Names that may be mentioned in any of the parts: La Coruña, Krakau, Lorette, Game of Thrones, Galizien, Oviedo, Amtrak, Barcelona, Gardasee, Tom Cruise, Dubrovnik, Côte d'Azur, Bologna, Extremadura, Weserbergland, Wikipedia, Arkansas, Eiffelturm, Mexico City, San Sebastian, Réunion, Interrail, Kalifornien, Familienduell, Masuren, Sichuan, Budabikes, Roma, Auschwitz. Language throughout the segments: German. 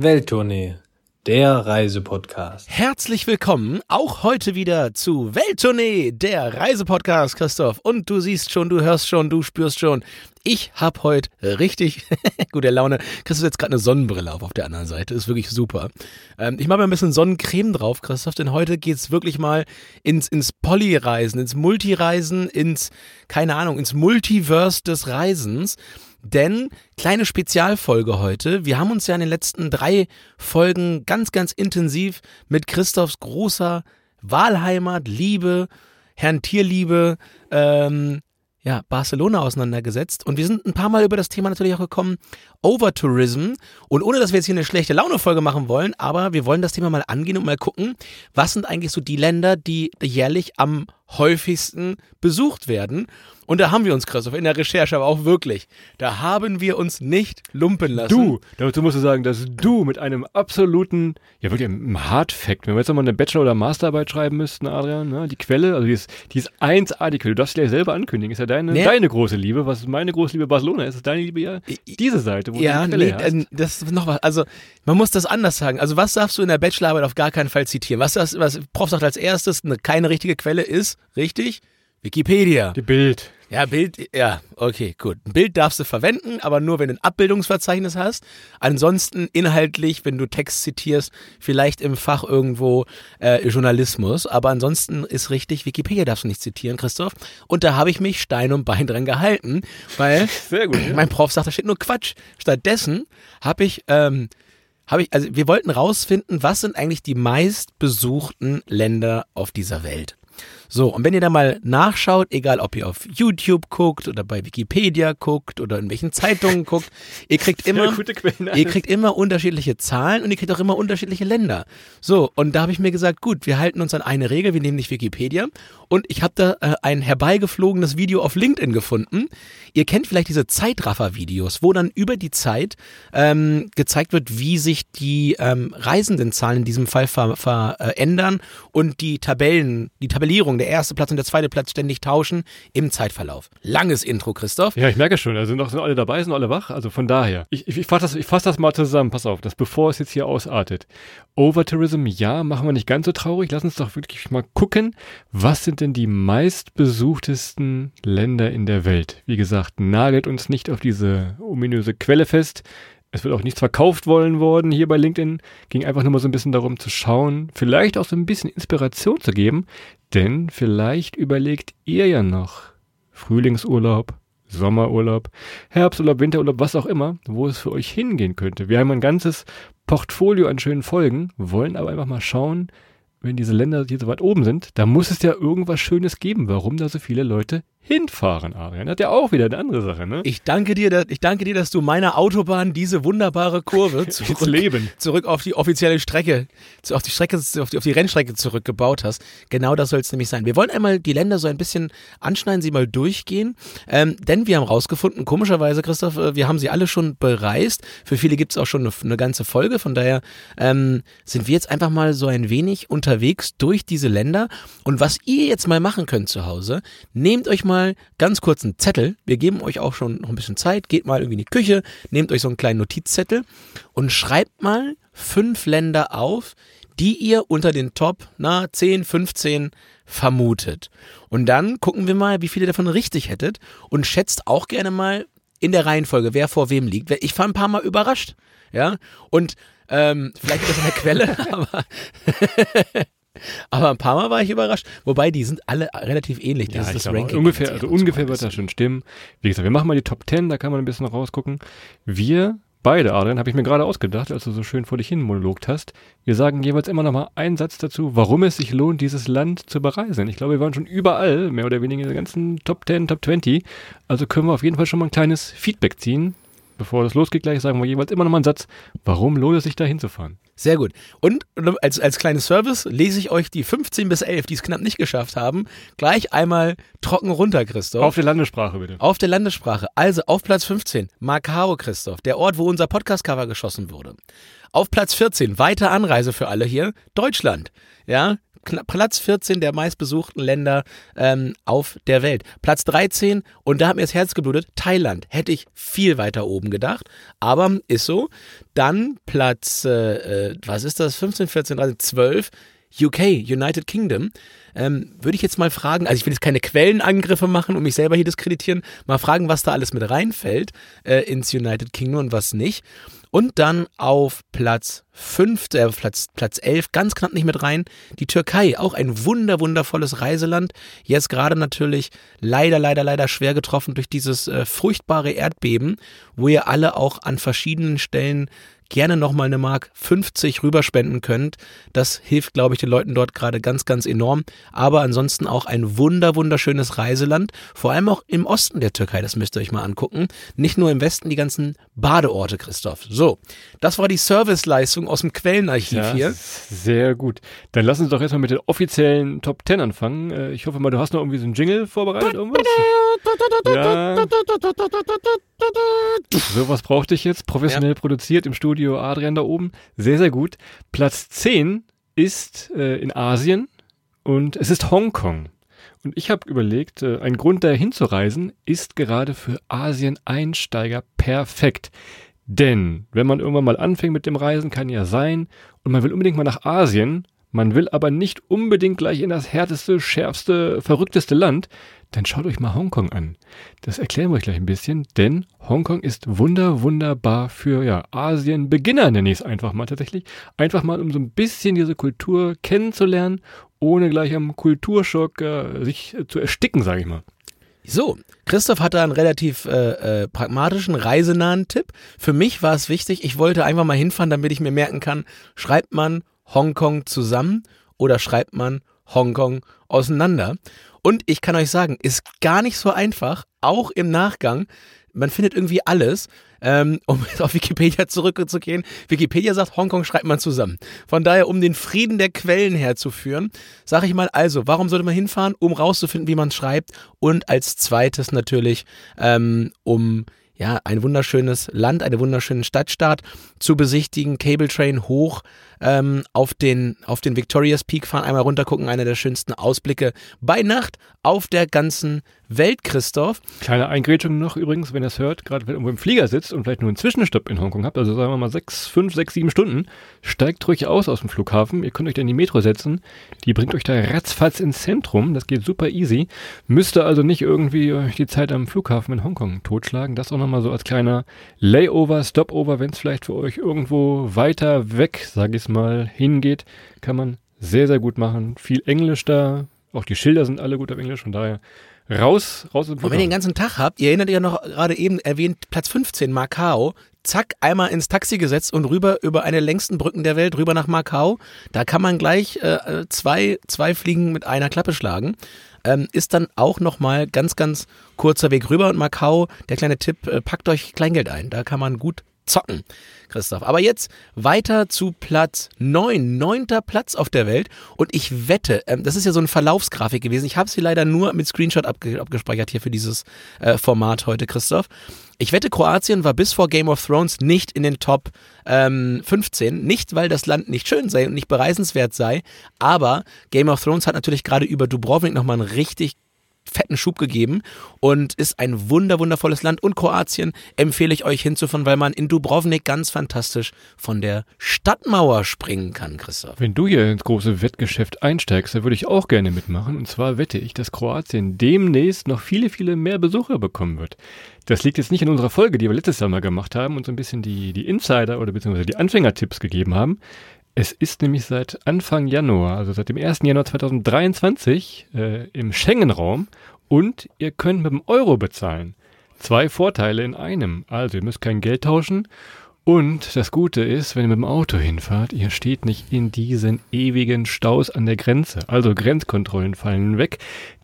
Welttournee, der Reisepodcast. Herzlich willkommen auch heute wieder zu Welttournee, der Reisepodcast, Christoph. Und du siehst schon, du hörst schon, du spürst schon. Ich habe heute richtig gute Laune. Christoph hat jetzt gerade eine Sonnenbrille auf der anderen Seite. Ist wirklich super. Ich mache mir ein bisschen Sonnencreme drauf, Christoph, denn heute geht es wirklich mal ins Polyreisen, ins Multireisen, ins Multiverse des Reisens. Denn, kleine Spezialfolge heute, wir haben uns ja in den letzten 3 Folgen ganz, ganz intensiv mit Christophs großer Wahlheimat, Liebe, Herrn Tierliebe, Barcelona auseinandergesetzt. Und wir sind ein paar Mal über das Thema natürlich auch gekommen, Overtourism. Und ohne, dass wir jetzt hier eine schlechte Laune-Folge machen wollen, aber wir wollen das Thema mal angehen und mal gucken, was sind eigentlich so die Länder, die jährlich am häufigsten besucht werden. Und da haben wir uns, Christoph, in der Recherche, aber auch wirklich, da haben wir uns nicht lumpen lassen. Dazu musst du sagen, dass du mit einem absoluten, ja wirklich einem Hardfact, wenn wir jetzt nochmal eine Bachelor- oder Masterarbeit schreiben müssten, Adrian, ne, die Quelle, also die ist 1A, du darfst dich gleich selber ankündigen, ist ja deine große Liebe, was meine große Liebe Barcelona ist, deine Liebe ja diese Seite, wo du die Quelle hast. Das ist noch was, also man muss das anders sagen, also was darfst du in der Bachelorarbeit auf gar keinen Fall zitieren, was Prof sagt als erstes, keine richtige Quelle ist, richtig? Wikipedia. Die Bild. Ja, Bild, ja, okay, gut. Ein Bild darfst du verwenden, aber nur, wenn du ein Abbildungsverzeichnis hast. Ansonsten inhaltlich, wenn du Text zitierst, vielleicht im Fach irgendwo Journalismus. Aber ansonsten ist richtig, Wikipedia darfst du nicht zitieren, Christoph. Und da habe ich mich Stein und Bein dran gehalten, weil sehr gut, ja. Mein Prof sagt, da steht nur Quatsch. Stattdessen habe ich, also wir wollten rausfinden, was sind eigentlich die meistbesuchten Länder auf dieser Welt. So, und wenn ihr da mal nachschaut, egal ob ihr auf YouTube guckt oder bei Wikipedia guckt oder in welchen Zeitungen guckt, ihr kriegt immer unterschiedliche Zahlen und ihr kriegt auch immer unterschiedliche Länder. So, und da habe ich mir gesagt, gut, wir halten uns an eine Regel, wir nehmen nicht Wikipedia. Und ich habe da ein herbeigeflogenes Video auf LinkedIn gefunden. Ihr kennt vielleicht diese Zeitraffer-Videos, wo dann über die Zeit gezeigt wird, wie sich die Reisendenzahlen in diesem Fall verändern und die Tabellierung, der erste Platz und der zweite Platz ständig tauschen im Zeitverlauf. Langes Intro, Christoph. Ja, ich merke schon, also sind alle dabei, sind alle wach, also von daher. Ich fasse das mal zusammen, pass auf, bevor es jetzt hier ausartet. Overtourism, ja, machen wir nicht ganz so traurig, lass uns doch wirklich mal gucken, was sind denn die meistbesuchtesten Länder in der Welt? Wie gesagt, nagelt uns nicht auf diese ominöse Quelle fest. Es wird auch nichts verkauft worden hier bei LinkedIn. Ging einfach nur mal so ein bisschen darum zu schauen, vielleicht auch so ein bisschen Inspiration zu geben. Denn vielleicht überlegt ihr ja noch Frühlingsurlaub, Sommerurlaub, Herbsturlaub, Winterurlaub, was auch immer, wo es für euch hingehen könnte. Wir haben ein ganzes Portfolio an schönen Folgen, wollen aber einfach mal schauen, wenn diese Länder hier so weit oben sind, da muss es ja irgendwas Schönes geben, warum da so viele Leute hinfahren, Adrian. Hat ja auch wieder eine andere Sache, ne? Ich danke dir, dass du meiner Autobahn diese wunderbare Kurve zurück auf die offizielle Strecke, auf die Rennstrecke zurückgebaut hast. Genau das soll es nämlich sein. Wir wollen einmal die Länder so ein bisschen anschneiden, sie mal durchgehen, denn wir haben rausgefunden, komischerweise, Christoph, wir haben sie alle schon bereist. Für viele gibt es auch schon eine ganze Folge, von daher sind wir jetzt einfach mal so ein wenig unterwegs durch diese Länder. Und was ihr jetzt mal machen könnt zu Hause, nehmt euch mal ganz kurz einen Zettel, wir geben euch auch schon noch ein bisschen Zeit, geht mal irgendwie in die Küche, nehmt euch so einen kleinen Notizzettel und schreibt mal 5 Länder auf, die ihr unter den Top 10, 15 vermutet. Und dann gucken wir mal, wie viele davon richtig hättet und schätzt auch gerne mal in der Reihenfolge, wer vor wem liegt. Ich war ein paar Mal überrascht, ja, und vielleicht ist das eine Quelle, aber... Aber ein paar Mal war ich überrascht, wobei die sind alle relativ ähnlich, ja, das ist das Ranking. Ungefähr wird das schon stimmen. Wie gesagt, wir machen mal die Top 10, da kann man ein bisschen rausgucken. Wir beide, Adrian, habe ich mir gerade ausgedacht, als du so schön vor dich hin monologt hast, wir sagen jeweils immer noch mal einen Satz dazu, warum es sich lohnt, dieses Land zu bereisen. Ich glaube, wir waren schon überall, mehr oder weniger in den ganzen Top 10, Top 20, also können wir auf jeden Fall schon mal ein kleines Feedback ziehen. Bevor das losgeht gleich, sagen wir jeweils immer noch mal einen Satz, warum lohnt es sich da hinzufahren? Sehr gut. Und als kleines Service lese ich euch die 15 bis 11, die es knapp nicht geschafft haben, gleich einmal trocken runter, Christoph. Auf der Landessprache bitte. Auf der Landessprache. Also auf Platz 15, Macau, Christoph, der Ort, wo unser Podcast-Cover geschossen wurde. Auf Platz 14, weite Anreise für alle hier, Deutschland. Ja, Platz 14 der meistbesuchten Länder auf der Welt. Platz 13, und da hat mir das Herz geblutet, Thailand. Hätte ich viel weiter oben gedacht, aber ist so. Dann Platz, 15, 14, 13, 12, UK, United Kingdom. Würde ich jetzt mal fragen, also ich will jetzt keine Quellenangriffe machen und mich selber hier diskreditieren, mal fragen, was da alles mit reinfällt ins United Kingdom und was nicht. Und dann auf Platz 5, Platz 11, ganz knapp nicht mit rein, die Türkei, auch ein wundervolles Reiseland. Jetzt gerade natürlich leider schwer getroffen durch dieses furchtbare Erdbeben, wo ihr alle auch an verschiedenen Stellen gerne nochmal eine Mark 50 rüberspenden könnt. Das hilft, glaube ich, den Leuten dort gerade ganz enorm. Aber ansonsten auch ein wunderschönes Reiseland, vor allem auch im Osten der Türkei, das müsst ihr euch mal angucken. Nicht nur im Westen, die ganzen Badeorte, Christoph. So, das war die Serviceleistung aus dem Quellenarchiv hier. Sehr gut. Dann lass uns doch erstmal mit den offiziellen Top 10 anfangen. Ich hoffe mal, du hast noch irgendwie so einen Jingle vorbereitet, irgendwas? Ja. Sowas brauchte ich jetzt, professionell produziert im Studio Adrian da oben. Sehr gut. Platz 10 ist in Asien und es ist Hongkong. Und ich habe überlegt, ein Grund dahin zu reisen ist gerade für Asien-Einsteiger perfekt. Denn wenn man irgendwann mal anfängt mit dem Reisen, kann ja sein, und man will unbedingt mal nach Asien, man will aber nicht unbedingt gleich in das härteste, schärfste, verrückteste Land, dann schaut euch mal Hongkong an. Das erklären wir euch gleich ein bisschen, denn Hongkong ist wunderbar für Asien-Beginner, nenne ich es einfach mal tatsächlich. Einfach mal, um so ein bisschen diese Kultur kennenzulernen, ohne gleich am Kulturschock sich zu ersticken, sage ich mal. So, Christoph hat da einen relativ pragmatischen, reisenahen Tipp. Für mich war es wichtig, ich wollte einfach mal hinfahren, damit ich mir merken kann, schreibt man Hongkong zusammen oder schreibt man Hongkong auseinander? Und ich kann euch sagen, ist gar nicht so einfach, auch im Nachgang. Man findet irgendwie alles, um auf Wikipedia zurückzugehen. Wikipedia sagt, Hongkong schreibt man zusammen. Von daher, um den Frieden der Quellen herzuführen, sage ich mal, also, warum sollte man hinfahren? Um rauszufinden, wie man es schreibt. Und als zweites natürlich, ein wunderschönes Land, eine wunderschöne Stadtstaat zu besichtigen, Cable Train hoch auf den Victoria's Peak fahren, einmal runter gucken, einer der schönsten Ausblicke bei Nacht auf der ganzen Welt, Christoph. Kleine Eingrätschung noch übrigens, wenn ihr es hört, gerade wenn ihr irgendwo im Flieger sitzt und vielleicht nur einen Zwischenstopp in Hongkong habt, also sagen wir mal 5, 6, 7 Stunden, steigt ruhig aus dem Flughafen, ihr könnt euch dann in die Metro setzen, die bringt euch da ratzfatz ins Zentrum, das geht super easy, müsst ihr also nicht irgendwie euch die Zeit am Flughafen in Hongkong totschlagen, das auch noch mal so als kleiner Layover, Stopover, wenn es vielleicht für euch irgendwo weiter weg, sage ich mal, hingeht, kann man sehr gut machen. Viel Englisch da, auch die Schilder sind alle gut auf Englisch, von daher raus. Und wenn ihr den ganzen Tag habt, ihr erinnert ihr noch gerade eben erwähnt, Platz 15, Macau, zack, einmal ins Taxi gesetzt und rüber über eine längsten Brücken der Welt, rüber nach Macau, da kann man gleich zwei Fliegen mit einer Klappe schlagen. Ist dann auch nochmal ganz kurzer Weg rüber und Macau, der kleine Tipp, packt euch Kleingeld ein, da kann man gut zocken, Christoph. Aber jetzt weiter zu Platz 9, 9. Platz auf der Welt und ich wette, das ist ja so eine Verlaufsgrafik gewesen, ich habe sie leider nur mit Screenshot abgespeichert hier für dieses Format heute, Christoph. Ich wette, Kroatien war bis vor Game of Thrones nicht in den Top 15. Nicht, weil das Land nicht schön sei und nicht bereisenswert sei, aber Game of Thrones hat natürlich gerade über Dubrovnik nochmal einen richtig fetten Schub gegeben und ist ein wundervolles Land. Und Kroatien empfehle ich euch hinzufahren, weil man in Dubrovnik ganz fantastisch von der Stadtmauer springen kann, Christoph. Wenn du hier ins große Wettgeschäft einsteigst, dann würde ich auch gerne mitmachen. Und zwar wette ich, dass Kroatien demnächst noch viele mehr Besucher bekommen wird. Das liegt jetzt nicht in unserer Folge, die wir letztes Jahr mal gemacht haben und so ein bisschen die Insider oder beziehungsweise die Anfängertipps gegeben haben. Es ist nämlich seit Anfang Januar, also seit dem 1. Januar 2023 im Schengen-Raum und ihr könnt mit dem Euro bezahlen. 2 Vorteile in einem. Also ihr müsst kein Geld tauschen und das Gute ist, wenn ihr mit dem Auto hinfahrt, ihr steht nicht in diesen ewigen Staus an der Grenze. Also Grenzkontrollen fallen weg.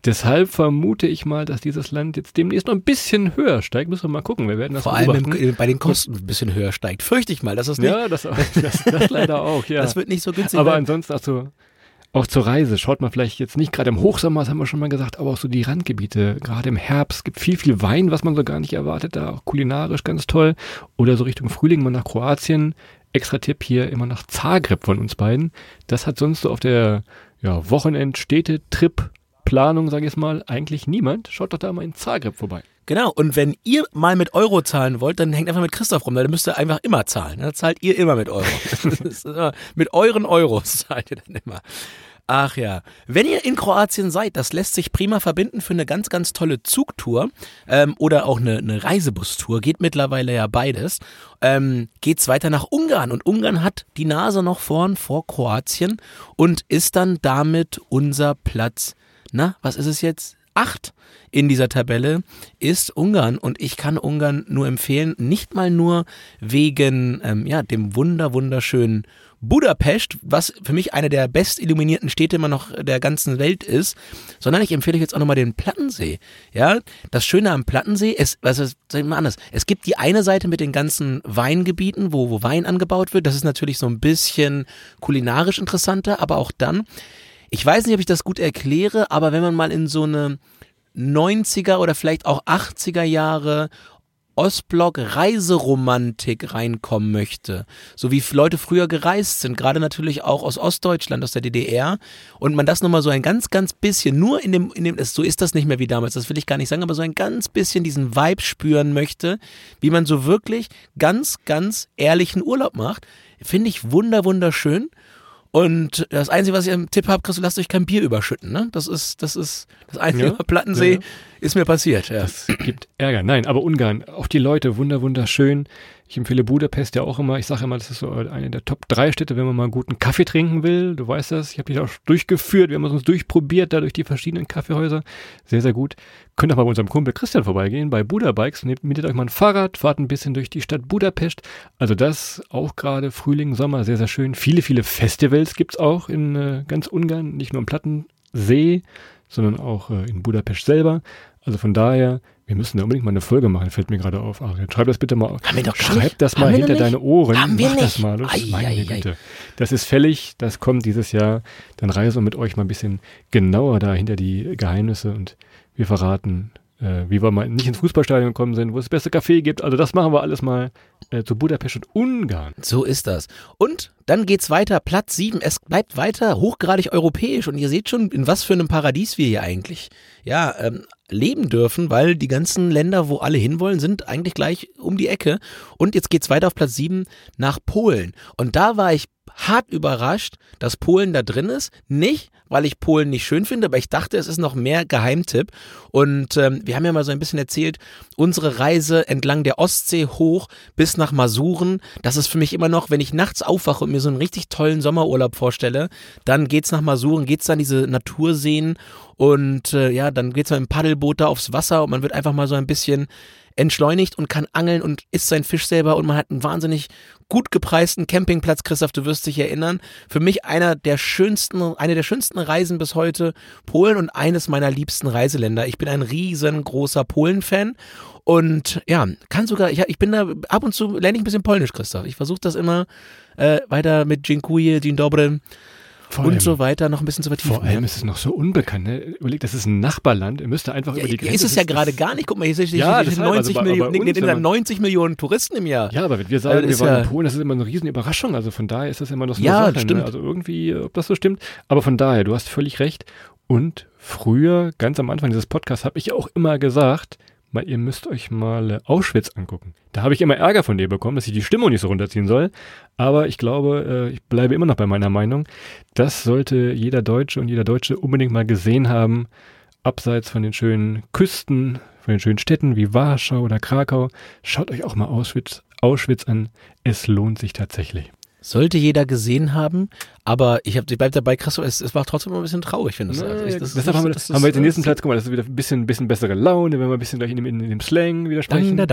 Deshalb vermute ich mal, dass dieses Land jetzt demnächst noch ein bisschen höher steigt. Müssen wir mal gucken. Wir werden das beobachten. Vor allem bei den Kosten ein bisschen höher steigt. Fürchte ich mal, dass es nicht. Ja, das leider auch. Ja. Das wird nicht so günstig. Aber ansonsten auch zur Reise schaut man vielleicht jetzt nicht gerade im Hochsommer, das haben wir schon mal gesagt, aber auch so die Randgebiete. Gerade im Herbst gibt viel Wein, was man so gar nicht erwartet. Da auch kulinarisch ganz toll. Oder so Richtung Frühling mal nach Kroatien. Extra Tipp hier immer nach Zagreb von uns beiden. Das hat sonst so auf der ja, Wochenend-Städte-Trip Planung, sage ich es mal, eigentlich niemand. Schaut doch da mal in Zagreb vorbei. Genau, und wenn ihr mal mit Euro zahlen wollt, dann hängt einfach mit Christoph rum, dann müsst ihr einfach immer zahlen. Dann zahlt ihr immer mit Euro. Mit euren Euros zahlt ihr dann immer. Ach ja, wenn ihr in Kroatien seid, das lässt sich prima verbinden für eine ganz, ganz tolle Zugtour oder auch eine Reisebustour, geht mittlerweile ja beides, geht's weiter nach Ungarn und Ungarn hat die Nase noch vorn vor Kroatien und ist dann damit unser Platz, na, was ist es jetzt? 8 in dieser Tabelle ist Ungarn und ich kann Ungarn nur empfehlen, nicht mal nur wegen dem wunderschönen Budapest, was für mich eine der bestilluminierten Städte immer noch der ganzen Welt ist, sondern ich empfehle euch jetzt auch nochmal den Plattensee. Ja, das Schöne am Plattensee ist, sag ich mal anders, es gibt die eine Seite mit den ganzen Weingebieten, wo Wein angebaut wird, das ist natürlich so ein bisschen kulinarisch interessanter, aber auch dann, ich weiß nicht, ob ich das gut erkläre, aber wenn man mal in so eine 90er oder vielleicht auch 80er Jahre Ostblock-Reiseromantik reinkommen möchte, so wie Leute früher gereist sind, gerade natürlich auch aus Ostdeutschland, aus der DDR und man das nochmal so ein ganz, ganz bisschen, nur so ist das nicht mehr wie damals, das will ich gar nicht sagen, aber so ein ganz bisschen diesen Vibe spüren möchte, wie man so wirklich ganz, ganz ehrlichen Urlaub macht, finde ich wunderschön. Und das Einzige, was ich im Tipp habe, Christo, lasst euch kein Bier überschütten. Ne? Das ist das Einzige, ja, Plattensee, ja. Ist mir passiert. Ja. Das gibt Ärger. Nein, aber Ungarn, auch die Leute, wunderschön. Ich empfehle Budapest ja auch immer. Ich sage immer, das ist so eine der Top 3 Städte, wenn man mal einen guten Kaffee trinken will. Du weißt das, ich habe dich auch durchgeführt. Wir haben uns durchprobiert, da durch die verschiedenen Kaffeehäuser. Sehr, sehr gut. Könnt auch mal bei unserem Kumpel Christian vorbeigehen, bei Budabikes. Mietet euch mal ein Fahrrad, fahrt ein bisschen durch die Stadt Budapest. Also das auch gerade Frühling, Sommer, sehr, sehr schön. Viele, viele Festivals gibt es auch in ganz Ungarn, nicht nur im Plattensee, sondern auch in Budapest selber. Also von daher, wir müssen da unbedingt mal eine Folge machen, fällt mir gerade auf. Ach, schreib das bitte mal auf. Schreib das mal hinter deine Ohren. Mach das mal. Meine Güte. Das ist fällig, das kommt dieses Jahr. Dann reisen wir mit euch mal ein bisschen genauer da hinter die Geheimnisse und wir verraten, wie wir mal nicht ins Fußballstadion gekommen sind, wo es das beste Café gibt. Also das machen wir alles mal zu Budapest und Ungarn. So ist das. Und dann geht's weiter, Platz 7, es bleibt weiter hochgradig europäisch und ihr seht schon, in was für einem Paradies wir hier eigentlich leben dürfen, weil die ganzen Länder, wo alle hinwollen, sind eigentlich gleich um die Ecke und jetzt geht's weiter auf Platz 7 nach Polen und da war ich hart überrascht, dass Polen da drin ist, nicht, weil ich Polen nicht schön finde, aber ich dachte, es ist noch mehr Geheimtipp und wir haben ja mal so ein bisschen erzählt, unsere Reise entlang der Ostsee hoch bis nach Masuren, das ist für mich immer noch, wenn ich nachts aufwache und mir so einen richtig tollen Sommerurlaub vorstelle, dann geht's nach Masuren, geht's dann diese Naturseen und dann geht's mit dem Paddelboot da aufs Wasser und man wird einfach mal so ein bisschen entschleunigt und kann angeln und isst seinen Fisch selber und man hat einen wahnsinnig gut gepreisten Campingplatz, Christoph, du wirst dich erinnern. Für mich eine der schönsten Reisen bis heute, Polen und eines meiner liebsten Reiseländer. Ich bin ein riesengroßer Polen-Fan und ich bin da, ab und zu lerne ich ein bisschen Polnisch, Christoph. Ich versuche das immer weiter mit Dziękuję, Dzień dobry. Und so weiter, noch ein bisschen zu vertiefen. Vor allem ist es noch so unbekannt. Ne? Überlegt, das ist ein Nachbarland. Ihr müsst da einfach über die Grenze. Ist es ja gerade gar nicht. Guck mal, hier sind 90 Millionen Touristen im Jahr. Ja, aber wir sagen, wir waren in Polen, das ist immer eine riesen Überraschung. Also von daher ist das immer noch so eine Sache. Stimmt. Ne? Also irgendwie, ob das so stimmt. Aber von daher, du hast völlig recht. Und früher, ganz am Anfang dieses Podcasts, habe ich auch immer gesagt, ihr müsst euch mal Auschwitz angucken. Da habe ich immer Ärger von dir bekommen, dass ich die Stimmung nicht so runterziehen soll. Aber ich glaube, ich bleibe immer noch bei meiner Meinung. Das sollte jeder Deutsche und jeder Deutsche unbedingt mal gesehen haben. Abseits von den schönen Küsten, von den schönen Städten wie Warschau oder Krakau. Schaut euch auch mal Auschwitz an. Es lohnt sich tatsächlich. Sollte jeder gesehen haben, aber ich bleibe dabei, krass, es war trotzdem immer ein bisschen traurig, finde ich. Deshalb haben wir jetzt den nächsten Platz, guck mal, das ist wieder ein bisschen bessere Laune, wenn wir ein bisschen gleich in dem Slang wieder sprechen. Ja,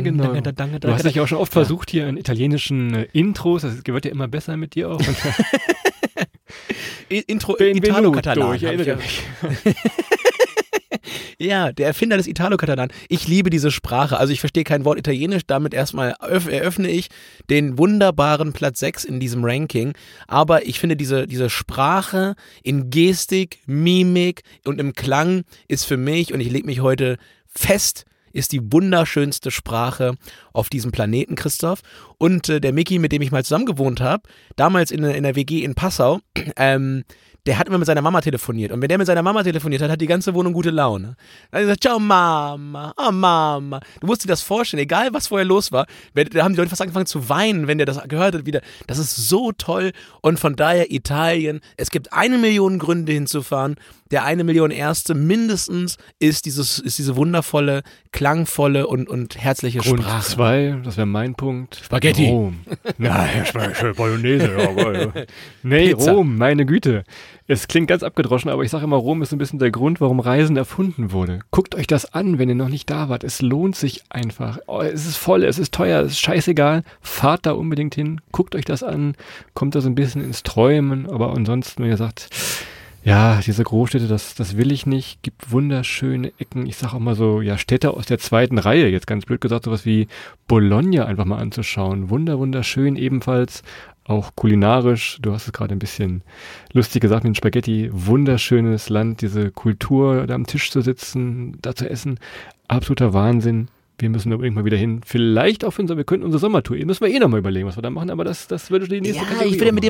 genau. Du hast dich auch schon oft versucht hier in italienischen Intros, das wird ja immer besser mit dir auch. Intro in Italo-Katalan. Ich erinnere mich. Ja, der Erfinder des Italo-Katalan. Ich liebe diese Sprache. Also ich verstehe kein Wort Italienisch. Damit erstmal eröffne ich den wunderbaren Platz 6 in diesem Ranking. Aber ich finde diese Sprache in Gestik, Mimik und im Klang ist für mich, und ich lege mich heute fest, ist die wunderschönste Sprache auf diesem Planeten, Christoph. Und der Micky, mit dem ich mal zusammen gewohnt habe, damals in der WG in Passau, der hat immer mit seiner Mama telefoniert. Und wenn der mit seiner Mama telefoniert hat, hat die ganze Wohnung gute Laune. Dann hat er gesagt, ciao Mama, oh Mama. Du musst dir das vorstellen, egal was vorher los war, da haben die Leute fast angefangen zu weinen, wenn der das gehört hat wieder. Das ist so toll. Und von daher Italien, es gibt 1 Million Gründe hinzufahren. Der 1 Million erste mindestens ist diese wundervolle, klangvolle und herzliche Grund Sprache. Grund 2, das wäre mein Punkt. Spaghetti. Rom. Nein, Bolognese. Ja, nee, Pizza. Rom, meine Güte. Es klingt ganz abgedroschen, aber ich sage immer, Rom ist ein bisschen der Grund, warum Reisen erfunden wurde. Guckt euch das an, wenn ihr noch nicht da wart. Es lohnt sich einfach. Oh, es ist voll, es ist teuer, es ist scheißegal. Fahrt da unbedingt hin, guckt euch das an, kommt da so ein bisschen ins Träumen. Aber ansonsten, wenn ihr sagt, ja, diese Großstädte, das will ich nicht. Gibt wunderschöne Ecken. Ich sag auch mal so, ja, Städte aus der zweiten Reihe. Jetzt ganz blöd gesagt, sowas wie Bologna einfach mal anzuschauen. Wunderschön ebenfalls. Auch kulinarisch. Du hast es gerade ein bisschen lustig gesagt mit den Spaghetti. Wunderschönes Land. Diese Kultur, da am Tisch zu sitzen, da zu essen. Absoluter Wahnsinn. Wir müssen da irgendwann wieder hin. Vielleicht auch für uns, aber wir könnten unsere Sommertour. Müssen wir nochmal überlegen, was wir da machen. Aber das würde die nächste Kategorie ich will mit dem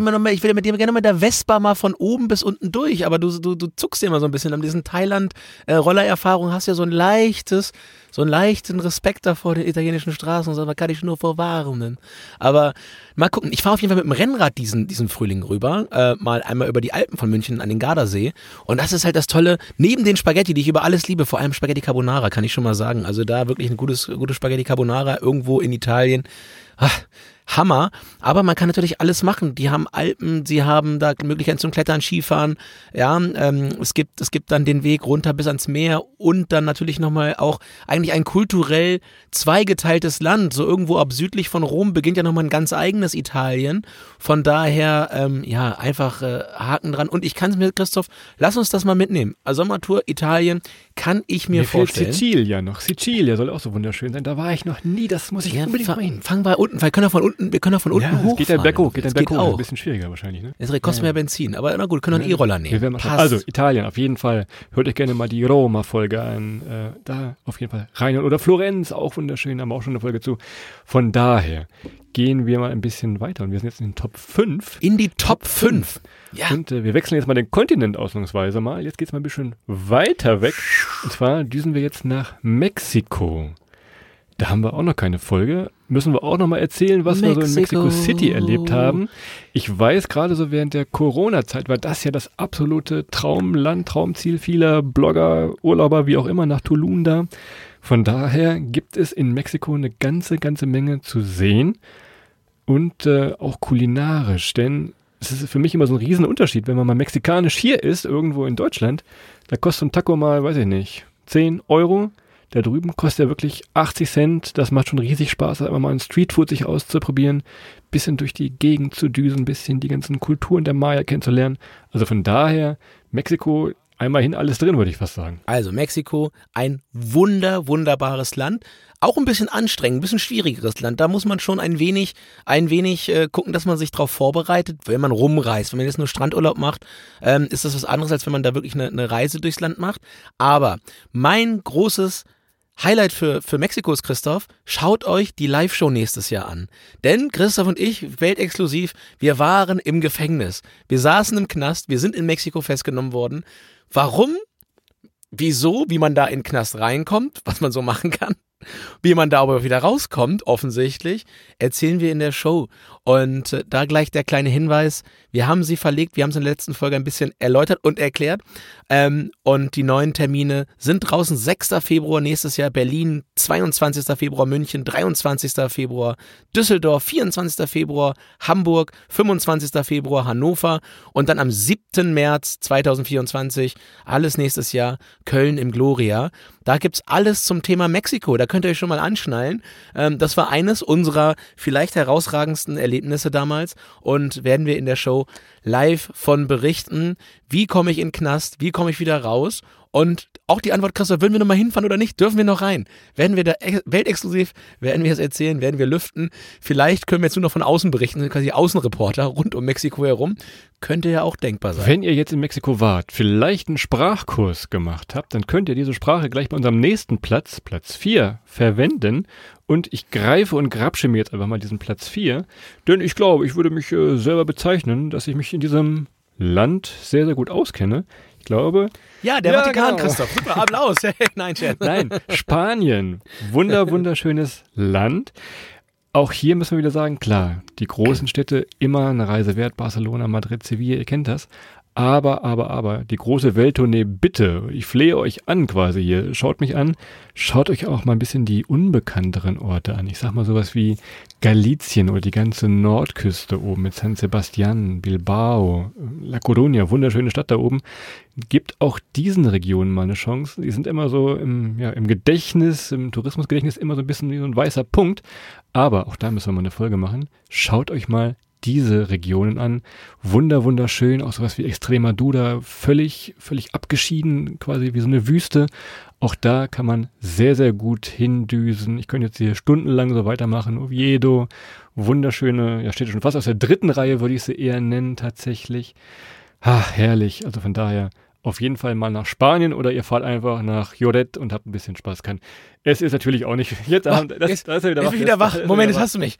gerne mit der Vespa mal von oben bis unten durch. Aber du zuckst ja immer so ein bisschen. An diesen Thailand-Rollererfahrung hast du ja so einen leichten Respekt davor den italienischen Straßen. Und so, man kann ich nur vorwarnen. Aber mal gucken. Ich fahre auf jeden Fall mit dem Rennrad diesen Frühling rüber. Mal einmal über die Alpen von München an den Gardasee. Und das ist halt das Tolle. Neben den Spaghetti, die ich über alles liebe, vor allem Spaghetti Carbonara, kann ich schon mal sagen. Also da wirklich ein gutes Spaghetti Carbonara irgendwo in Italien. Ach, Hammer. Aber man kann natürlich alles machen. Die haben Alpen, sie haben da Möglichkeiten zum Klettern, Skifahren. Ja, es gibt dann den Weg runter bis ans Meer und dann natürlich nochmal auch eigentlich ein kulturell zweigeteiltes Land. So irgendwo ab südlich von Rom beginnt ja nochmal ein ganz eigenes Italien. Von daher, einfach Haken dran. Und ich kann es mir, Christoph, lass uns das mal mitnehmen. Also Sommertour Italien kann ich mir vorstellen. Sicilia soll auch so wunderschön sein. Da war ich noch nie, das muss ich unbedingt mal hin. Fangen wir unten, wir können auch von unten hochfahren. Ja, geht der Berg hoch, ein bisschen schwieriger wahrscheinlich, ne? Es kostet mehr Benzin, aber na gut, können wir einen E-Roller nehmen. Also Italien, auf jeden Fall. Hört euch gerne mal die Roma-Folge an. Da auf jeden Fall reinhören. Oder Florenz, auch wunderschön, haben wir auch schon eine Folge zu. Von daher gehen wir mal ein bisschen weiter und wir sind jetzt in den Top 5. In die Top 5. Ja. Und wir wechseln jetzt mal den Kontinent ausnahmsweise mal. Jetzt geht's mal ein bisschen weiter weg. Und zwar düsen wir jetzt nach Mexiko. Da haben wir auch noch keine Folge. Müssen wir auch noch mal erzählen, was wir so in Mexico City erlebt haben. Ich weiß, gerade so während der Corona-Zeit war das ja das absolute Traumland, Traumziel vieler Blogger, Urlauber, wie auch immer, nach Tulum da. Von daher gibt es in Mexiko eine ganze Menge zu sehen und auch kulinarisch, denn es ist für mich immer so ein Riesenunterschied, wenn man mal mexikanisch hier isst, irgendwo in Deutschland, da kostet so ein Taco mal, weiß ich nicht, 10 Euro. Da drüben kostet er wirklich 80 Cent. Das macht schon riesig Spaß, einfach mal ein Streetfood sich auszuprobieren, bisschen durch die Gegend zu düsen, bisschen die ganzen Kulturen der Maya kennenzulernen. Also von daher, Mexiko, einmal hin alles drin, würde ich fast sagen. Also Mexiko, ein wunderbares Land. Auch ein bisschen anstrengend, ein bisschen schwierigeres Land. Da muss man schon ein wenig gucken, dass man sich drauf vorbereitet, wenn man rumreist. Wenn man jetzt nur Strandurlaub macht, ist das was anderes, als wenn man da wirklich eine Reise durchs Land macht. Aber mein großes Highlight für Mexiko ist, Christoph, schaut euch die Live-Show nächstes Jahr an. Denn Christoph und ich, weltexklusiv, wir waren im Gefängnis. Wir saßen im Knast, wir sind in Mexiko festgenommen worden. Warum, wieso, wie man da in den Knast reinkommt, was man so machen kann, wie man da aber wieder rauskommt, offensichtlich, erzählen wir in der Show. Und da gleich der kleine Hinweis, wir haben sie verlegt, wir haben es in der letzten Folge ein bisschen erläutert und erklärt. Und die neuen Termine sind draußen, 6. Februar nächstes Jahr Berlin, 22. Februar München, 23. Februar Düsseldorf, 24. Februar Hamburg, 25. Februar Hannover und dann am 7. März 2024, alles nächstes Jahr, Köln im Gloria. Da gibt's alles zum Thema Mexiko, da könnt ihr euch schon mal anschnallen. Das war eines unserer vielleicht herausragendsten Erlebnisse damals und werden wir in der Show live von berichten. Wie komme ich in den Knast? Wie komme ich wieder raus? Und auch die Antwort, Christoph, würden wir nochmal hinfahren oder nicht? Dürfen wir noch rein? Werden wir da weltexklusiv, werden wir das erzählen, werden wir lüften? Vielleicht können wir jetzt nur noch von außen berichten, quasi Außenreporter rund um Mexiko herum. Könnte ja auch denkbar sein. Wenn ihr jetzt in Mexiko wart, vielleicht einen Sprachkurs gemacht habt, dann könnt ihr diese Sprache gleich bei unserem nächsten Platz, Platz 4, verwenden. Und ich greife und grapsche mir jetzt einfach mal diesen Platz 4, denn ich glaube, ich würde mich selber bezeichnen, dass ich mich in diesem Land sehr, sehr gut auskenne. Ich glaube... Ja, der Vatikan, genau. Christoph. Super, Applaus. Nein, Chef. Nein, Spanien. Wunderschönes Land. Auch hier müssen wir wieder sagen, klar, die großen Städte immer eine Reise wert. Barcelona, Madrid, Sevilla, ihr kennt das. Aber, die große Welttournee, bitte, ich flehe euch an quasi hier, schaut mich an, schaut euch auch mal ein bisschen die unbekannteren Orte an. Ich sag mal sowas wie Galizien oder die ganze Nordküste oben mit San Sebastian, Bilbao, La Coruña, wunderschöne Stadt da oben. Gibt auch diesen Regionen mal eine Chance. Die sind immer so im Gedächtnis, im Tourismusgedächtnis immer so ein bisschen wie so ein weißer Punkt. Aber auch da müssen wir mal eine Folge machen. Schaut euch mal diese Regionen an. Wunderschön, auch sowas wie Extremadura, völlig abgeschieden, quasi wie so eine Wüste. Auch da kann man sehr, sehr gut hindüsen. Ich könnte jetzt hier stundenlang so weitermachen. Oviedo, wunderschöne, ja, steht schon fast aus der dritten Reihe, würde ich sie eher nennen, tatsächlich. Ach, herrlich. Also von daher auf jeden Fall mal nach Spanien oder ihr fahrt einfach nach Lorette und habt ein bisschen Spaß. Es ist natürlich auch nicht... Jetzt Abend, da ist er wieder wach. Moment, das hast du mich.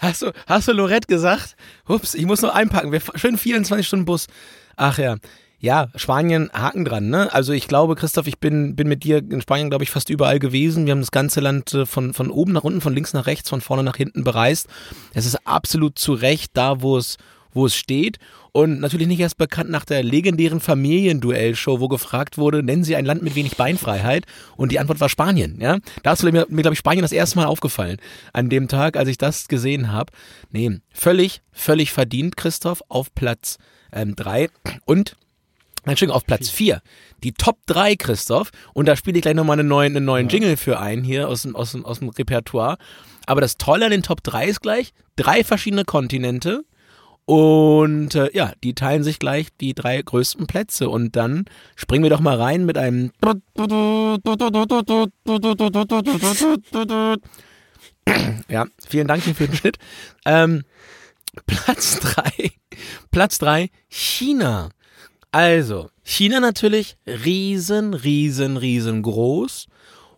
Hast du Lorette gesagt? Ups, ich muss noch einpacken. Schön 24 Stunden Bus. Ach ja. Ja, Spanien, Haken dran, ne? Also ich glaube, Christoph, ich bin mit dir in Spanien, glaube ich, fast überall gewesen. Wir haben das ganze Land von oben nach unten, von links nach rechts, von vorne nach hinten bereist. Es ist absolut zu Recht da, wo es steht. Und natürlich nicht erst bekannt nach der legendären Familienduell-Show, wo gefragt wurde, nennen Sie ein Land mit wenig Beinfreiheit? Und die Antwort war Spanien. Ja? Da ist mir, glaube ich, Spanien das erste Mal aufgefallen an dem Tag, als ich das gesehen habe. Nee, völlig verdient, Christoph, auf Platz 3 und Entschuldigung, auf Platz 4. Die Top 3, Christoph. Und da spiele ich gleich nochmal einen neuen Jingle für einen hier aus dem Repertoire. Aber das Tolle an den Top 3 ist gleich 3 verschiedene Kontinente. Und die teilen sich gleich die 3 größten Plätze. Und dann springen wir doch mal rein mit einem... Ja, vielen Dank hier für den Schnitt. Platz 3, China. Also, China natürlich riesengroß.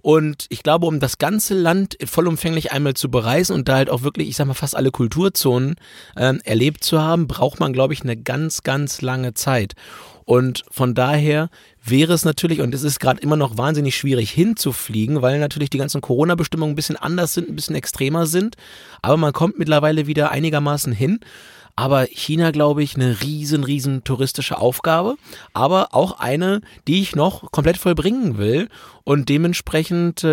Und ich glaube, um das ganze Land vollumfänglich einmal zu bereisen und da halt auch wirklich, ich sag mal, fast alle Kulturzonen erlebt zu haben, braucht man, glaube ich, eine ganz lange Zeit. Und von daher wäre es natürlich, und es ist gerade immer noch wahnsinnig schwierig hinzufliegen, weil natürlich die ganzen Corona-Bestimmungen ein bisschen anders sind, ein bisschen extremer sind. Aber man kommt mittlerweile wieder einigermaßen hin. Aber China, glaube ich, eine riesen touristische Aufgabe, aber auch eine, die ich noch komplett vollbringen will. Und dementsprechend,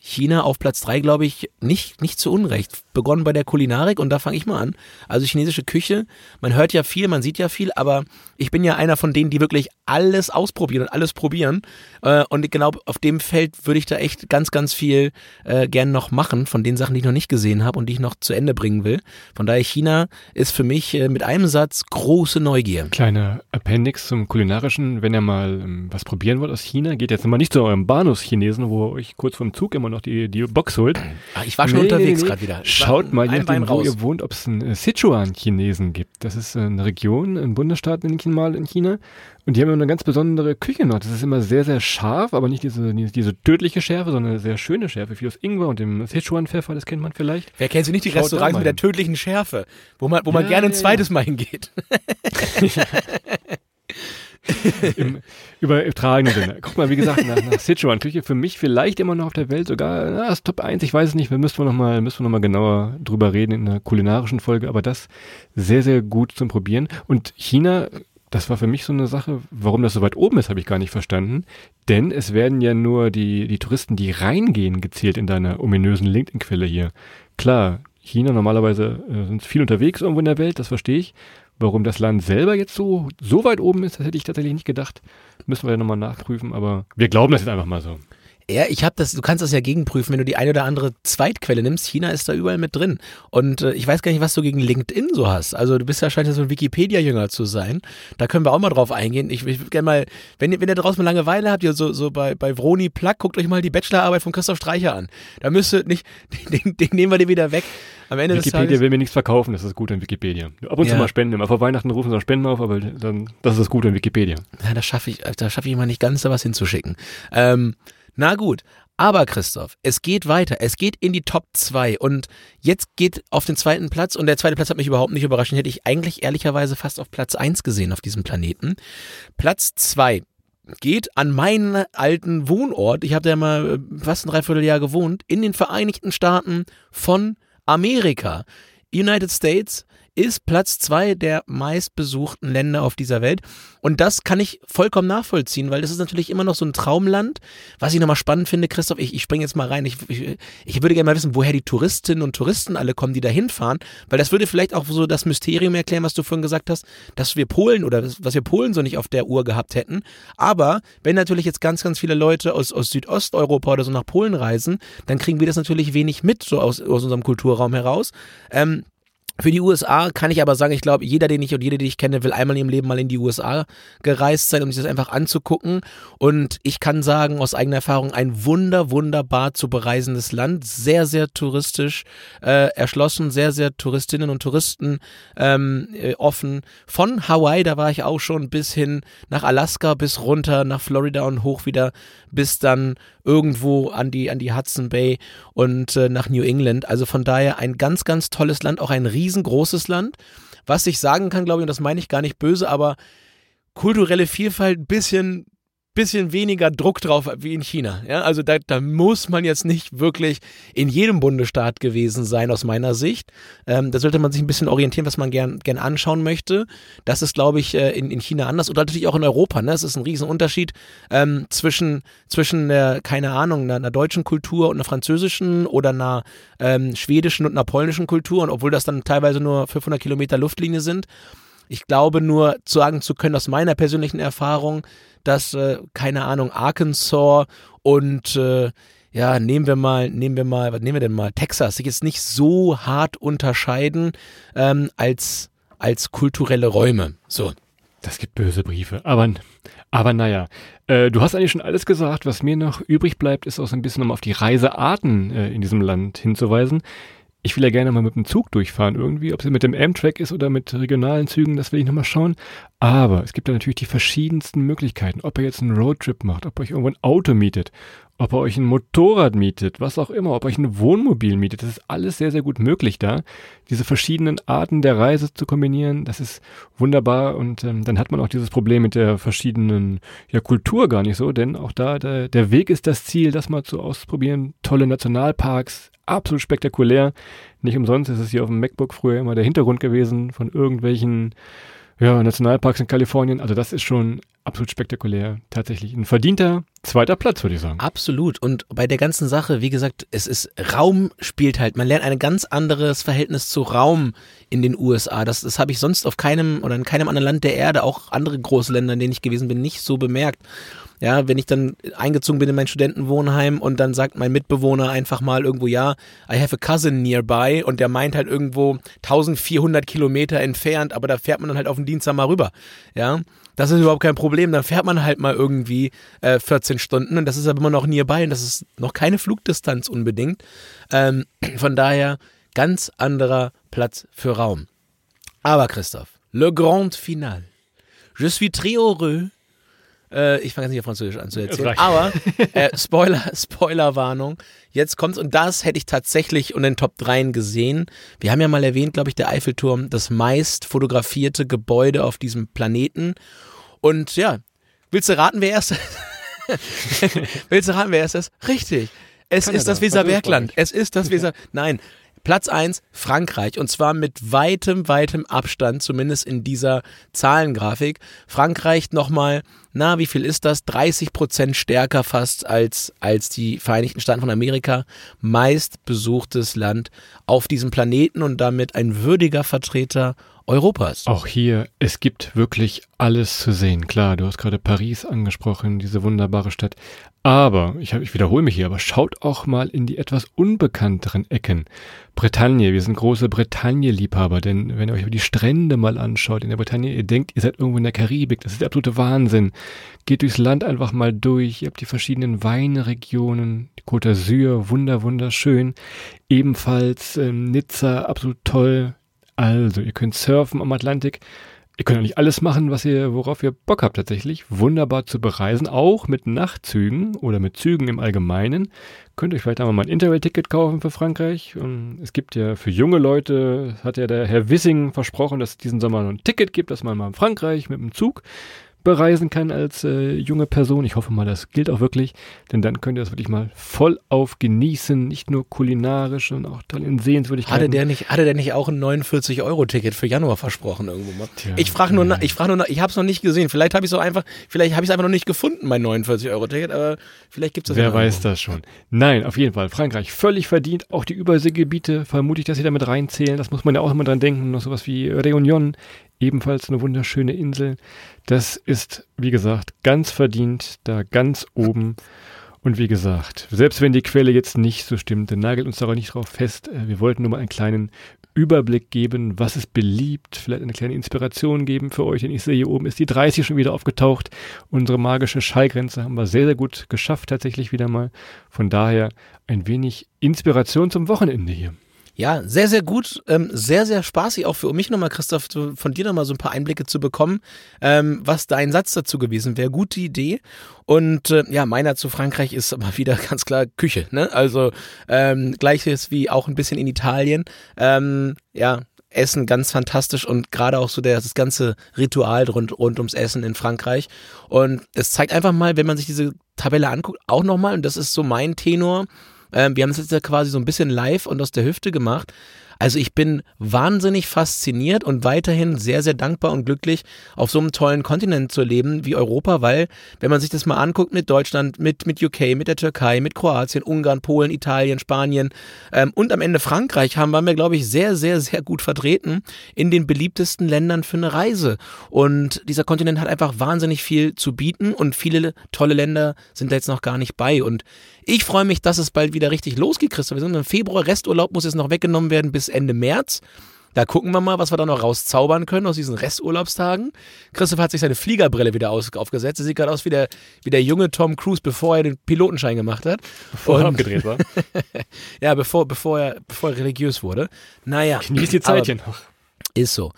China auf Platz 3, glaube ich, nicht zu Unrecht. Begonnen bei der Kulinarik und da fange ich mal an. Also chinesische Küche, man hört ja viel, man sieht ja viel, aber ich bin ja einer von denen, die wirklich alles ausprobieren und alles probieren. Und genau auf dem Feld würde ich da echt ganz viel gerne noch machen von den Sachen, die ich noch nicht gesehen habe und die ich noch zu Ende bringen will. Von daher, China ist für mich mit einem Satz große Neugier. Kleiner Appendix zum Kulinarischen, wenn ihr mal was probieren wollt aus China, geht jetzt mal nicht zu eurem Bahnhofschinesen, wo ihr euch kurz vorm Zug immer noch die Box holt. Ach, ich war schon unterwegs gerade wieder. Schaut mal, je nachdem, wo ihr wohnt, ob es einen Sichuan-Chinesen gibt. Das ist eine Region, ein Bundesstaat in China. Und die haben immer eine ganz besondere Küche noch. Das ist immer sehr scharf, aber nicht diese tödliche Schärfe, sondern eine sehr schöne Schärfe. Viel aus Ingwer und dem Sichuan-Pfeffer, das kennt man vielleicht. Wer kennt sie nicht, die Schaut Restaurants mit der tödlichen Schärfe, wo man gerne ein zweites Mal hingeht. Ja. Im übertragenen Sinne. Guck mal, wie gesagt, nach Sichuan-Küche für mich vielleicht immer noch auf der Welt sogar das Top 1, ich weiß es nicht, müssen wir noch mal genauer drüber reden in einer kulinarischen Folge, aber das sehr gut zum Probieren. Und China, das war für mich so eine Sache, warum das so weit oben ist, habe ich gar nicht verstanden, denn es werden ja nur die Touristen, die reingehen, gezählt in deiner ominösen LinkedIn-Quelle hier. Klar, China normalerweise sind viel unterwegs irgendwo in der Welt, das verstehe ich. Warum das Land selber jetzt so weit oben ist, das hätte ich tatsächlich nicht gedacht. Müssen wir ja nochmal nachprüfen, aber wir glauben das jetzt einfach mal so. Ja, du kannst das ja gegenprüfen, wenn du die eine oder andere Zweitquelle nimmst. China ist da überall mit drin. Und ich weiß gar nicht, was du gegen LinkedIn so hast. Also du bist ja wahrscheinlich so ein Wikipedia-Jünger zu sein. Da können wir auch mal drauf eingehen. Ich würde gerne mal, wenn ihr draußen mal Langeweile habt, ihr so bei Vroni Plack, guckt euch mal die Bachelorarbeit von Christoph Streicher an. Da müsst ihr nicht, den nehmen wir dir wieder weg. Am Ende Wikipedia will mir nichts verkaufen, das ist gut in Wikipedia. Ab und zu mal spenden, immer vor Weihnachten rufen sie dann Spenden auf, aber dann, das ist gut in Wikipedia. Ja, da schaffe ich immer nicht ganz, da was hinzuschicken. Na gut, Aber Christoph, es geht weiter. Es geht in die Top 2 und jetzt geht auf den zweiten Platz und der zweite Platz hat mich überhaupt nicht überrascht. Den hätte ich eigentlich ehrlicherweise fast auf Platz 1 gesehen auf diesem Planeten. Platz 2 geht an meinen alten Wohnort. Ich habe da mal fast ein Dreivierteljahr gewohnt. In den Vereinigten Staaten von Amerika. United States ist Platz 2 der meistbesuchten Länder auf dieser Welt. Und das kann ich vollkommen nachvollziehen, weil das ist natürlich immer noch so ein Traumland. Was ich nochmal spannend finde, Christoph, ich springe jetzt mal rein. Ich würde gerne mal wissen, woher die Touristinnen und Touristen alle kommen, die da hinfahren. Weil das würde vielleicht auch so das Mysterium erklären, was du vorhin gesagt hast, dass wir Polen oder was wir Polen so nicht auf der Uhr gehabt hätten. Aber wenn natürlich jetzt ganz, ganz viele Leute aus Südosteuropa oder so nach Polen reisen, dann kriegen wir das natürlich wenig mit, so aus unserem Kulturraum heraus. Für die USA kann ich aber sagen, ich glaube, jeder, den ich und jede, die ich kenne, will einmal im Leben mal in die USA gereist sein, um sich das einfach anzugucken. Und ich kann sagen, aus eigener Erfahrung, ein wunderbar zu bereisendes Land, sehr, sehr touristisch erschlossen, sehr, sehr Touristinnen und Touristen offen. Von Hawaii, da war ich auch schon, bis hin nach Alaska, bis runter nach Florida und hoch wieder, bis dann irgendwo an die Hudson Bay und nach New England. Also von daher ein ganz, ganz tolles Land, auch ein riesengroßes Land. Was ich sagen kann, glaube ich, und das meine ich gar nicht böse, aber kulturelle Vielfalt, ein bisschen weniger Druck drauf wie in China. Ja, also da muss man jetzt nicht wirklich in jedem Bundesstaat gewesen sein, aus meiner Sicht. Da sollte man sich ein bisschen orientieren, was man gern anschauen möchte. Das ist, glaube ich, in China anders oder natürlich auch in Europa. Ne? Es ist ein Riesenunterschied zwischen keine Ahnung, einer deutschen Kultur und einer französischen oder einer schwedischen und einer polnischen Kultur. Und obwohl das dann teilweise nur 500 Kilometer Luftlinie sind, ich glaube nur sagen zu können, aus meiner persönlichen Erfahrung, dass, keine Ahnung, Arkansas und nehmen wir mal Texas, sich jetzt nicht so hart unterscheiden als kulturelle Räume. So. Das gibt böse Briefe, aber naja. Du hast eigentlich schon alles gesagt. Was mir noch übrig bleibt, ist auch so ein bisschen, um auf die Reisearten in diesem Land hinzuweisen. Ich will ja gerne mal mit dem Zug durchfahren irgendwie, ob es mit dem Amtrak ist oder mit regionalen Zügen, das will ich nochmal schauen. Aber es gibt da natürlich die verschiedensten Möglichkeiten, ob ihr jetzt einen Roadtrip macht, ob ihr euch irgendwo ein Auto mietet, ob ihr euch ein Motorrad mietet, was auch immer, ob ihr euch ein Wohnmobil mietet. Das ist alles sehr, sehr gut möglich da, diese verschiedenen Arten der Reise zu kombinieren. Das ist wunderbar und dann hat man auch dieses Problem mit der verschiedenen Kultur gar nicht so, denn auch da, der Weg ist das Ziel, das mal zu ausprobieren. Tolle Nationalparks, absolut spektakulär. Nicht umsonst ist es hier auf dem MacBook früher immer der Hintergrund gewesen von irgendwelchen Nationalparks in Kalifornien. Also das ist schon absolut spektakulär. Tatsächlich ein verdienter zweiter Platz, würde ich sagen. Absolut. Und bei der ganzen Sache, wie gesagt, es ist Raum spielt halt. Man lernt ein ganz anderes Verhältnis zu Raum in den USA. Das habe ich sonst auf keinem oder in keinem anderen Land der Erde, auch andere große Länder, in denen ich gewesen bin, nicht so bemerkt. Ja, wenn ich dann eingezogen bin in mein Studentenwohnheim und dann sagt mein Mitbewohner einfach mal irgendwo, ja, I have a cousin nearby und der meint halt irgendwo 1400 Kilometer entfernt, aber da fährt man dann halt auf den Dienstag mal rüber. Ja, das ist überhaupt kein Problem, dann fährt man halt mal irgendwie 14 Stunden und das ist aber immer noch nearby und das ist noch keine Flugdistanz unbedingt. Von daher ganz anderer Platz für Raum. Aber Christoph, le grand final. Je suis très heureux. Ich fange jetzt nicht auf Französisch an zu erzählen, aber Spoilerwarnung, jetzt kommt's und das hätte ich tatsächlich in den Top 3 gesehen. Wir haben ja mal erwähnt, glaube ich, der Eiffelturm, das meist fotografierte Gebäude auf diesem Planeten und ja, willst du raten, wer erst ist? Richtig, es ist das Weserbergland, nein. Platz 1, Frankreich und zwar mit weitem Abstand, zumindest in dieser Zahlengrafik. Frankreich nochmal, wie viel ist das? 30% stärker fast als die Vereinigten Staaten von Amerika. Meistbesuchtes Land auf diesem Planeten und damit ein würdiger Vertreter Europas. Auch hier, es gibt wirklich alles zu sehen. Klar, du hast gerade Paris angesprochen, diese wunderbare Stadt. Aber, ich wiederhole mich hier, aber schaut auch mal in die etwas unbekannteren Ecken. Bretagne, wir sind große Bretagne-Liebhaber, denn wenn ihr euch über die Strände mal anschaut in der Bretagne, ihr denkt, ihr seid irgendwo in der Karibik, das ist der absolute Wahnsinn. Geht durchs Land einfach mal durch, ihr habt die verschiedenen Weinregionen, die Côte d'Azur, wunderschön. Ebenfalls Nizza, absolut toll. Also, ihr könnt surfen am Atlantik. Ihr könnt ja nicht alles machen, worauf ihr Bock habt tatsächlich. Wunderbar zu bereisen, auch mit Nachtzügen oder mit Zügen im Allgemeinen. Könnt euch vielleicht einmal mal ein Interrail-Ticket kaufen für Frankreich. Und es gibt ja für junge Leute, hat ja der Herr Wissing versprochen, dass es diesen Sommer noch ein Ticket gibt, dass man mal in Frankreich mit dem Zug bereisen kann als junge Person. Ich hoffe mal, das gilt auch wirklich, denn dann könnt ihr das wirklich mal voll auf genießen, nicht nur kulinarisch, sondern auch toll in Sehenswürdigkeiten. Hatte der nicht auch ein 49-Euro-Ticket für Januar versprochen irgendwo mal? Tja, ich frage nur nach, ich habe es noch nicht gesehen. Vielleicht habe ich es einfach noch nicht gefunden, mein 49-Euro-Ticket, aber vielleicht gibt es das. Wer weiß das schon. Nein, auf jeden Fall. Frankreich völlig verdient. Auch die Überseegebiete vermute ich, dass sie damit reinzählen. Das muss man ja auch immer dran denken. Noch sowas wie Réunion. Ebenfalls eine wunderschöne Insel. Das ist, wie gesagt, ganz verdient, da ganz oben. Und wie gesagt, selbst wenn die Quelle jetzt nicht so stimmt, dann nagelt uns darauf nicht drauf fest. Wir wollten nur mal einen kleinen Überblick geben, was ist beliebt, vielleicht eine kleine Inspiration geben für euch. Denn ich sehe, hier oben ist die 30 schon wieder aufgetaucht. Unsere magische Schallgrenze haben wir sehr, sehr gut geschafft, tatsächlich wieder mal. Von daher ein wenig Inspiration zum Wochenende hier. Ja, sehr, sehr gut, sehr, sehr spaßig auch für mich nochmal, Christoph, von dir nochmal so ein paar Einblicke zu bekommen, was dein Satz dazu gewesen wäre. Gute Idee. Und ja, meiner zu Frankreich ist aber wieder ganz klar Küche, ne? Also gleiches wie auch ein bisschen in Italien. Ja, Essen ganz fantastisch und gerade auch so das ganze Ritual rund ums Essen in Frankreich. Und es zeigt einfach mal, wenn man sich diese Tabelle anguckt, auch nochmal, und das ist so mein Tenor, wir haben es jetzt ja quasi so ein bisschen live und aus der Hüfte gemacht. Also ich bin wahnsinnig fasziniert und weiterhin sehr, sehr dankbar und glücklich, auf so einem tollen Kontinent zu leben wie Europa, weil wenn man sich das mal anguckt mit Deutschland, mit UK, mit der Türkei, mit Kroatien, Ungarn, Polen, Italien, Spanien und am Ende Frankreich waren wir, glaube ich, sehr, sehr, sehr gut vertreten in den beliebtesten Ländern für eine Reise. Und dieser Kontinent hat einfach wahnsinnig viel zu bieten und viele tolle Länder sind da jetzt noch gar nicht bei. Und ich freue mich, dass es bald wieder richtig losgeht, Christoph. Wir sind im Februar, Resturlaub muss jetzt noch weggenommen werden bis Ende März. Da gucken wir mal, was wir da noch rauszaubern können aus diesen Resturlaubstagen. Christoph hat sich seine Fliegerbrille wieder aufgesetzt. Er sieht gerade aus wie der junge Tom Cruise, bevor er den Pilotenschein gemacht hat. Bevor er abgedreht war. Ja, bevor er religiös wurde. Naja. Genießt die Zeit hier noch. Ist so.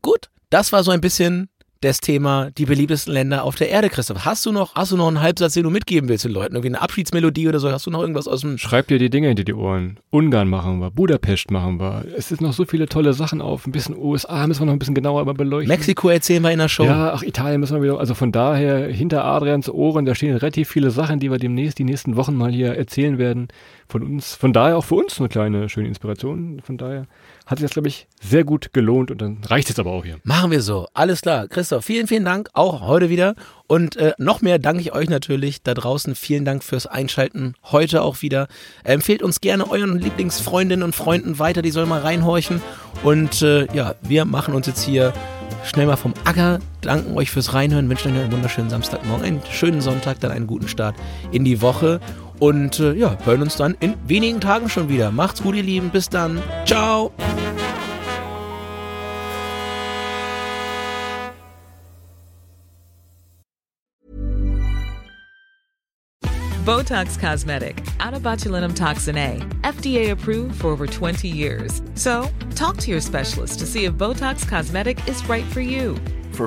Gut, das war so ein bisschen das Thema die beliebtesten Länder auf der Erde, Christoph. Hast du noch einen Halbsatz, den du mitgeben willst den Leuten? Irgendwie eine Abschiedsmelodie oder so? Hast du noch irgendwas aus dem... Schreib dir die Dinge hinter die Ohren. Ungarn machen wir, Budapest machen wir. Es ist noch so viele tolle Sachen auf. Ein bisschen USA müssen wir noch ein bisschen genauer beleuchten. Mexiko erzählen wir in der Show. Ja, auch Italien müssen wir wieder... Also von daher, hinter Adrians Ohren, da stehen relativ viele Sachen, die wir demnächst, die nächsten Wochen mal hier erzählen werden. Von uns, von daher auch für uns eine kleine, schöne Inspiration. Von daher hat sich das, glaube ich, sehr gut gelohnt und dann reicht es aber auch hier. Machen wir so. Alles klar. Christoph, vielen, vielen Dank, auch heute wieder. Und noch mehr danke ich euch natürlich da draußen. Vielen Dank fürs Einschalten heute auch wieder. Empfehlt uns gerne euren Lieblingsfreundinnen und Freunden weiter, die sollen mal reinhorchen. Und ja, wir machen uns jetzt hier schnell mal vom Acker. Danken euch fürs Reinhören, wünschen euch einen wunderschönen Samstagmorgen, einen schönen Sonntag, dann einen guten Start in die Woche. Und ja, hören uns dann in wenigen Tagen schon wieder. Macht's gut, ihr Lieben. Bis dann. Ciao. Botox Cosmetic, out of botulinum toxin A, FDA approved for over 20 years. So, talk to your specialist to see if Botox Cosmetic is right for you. For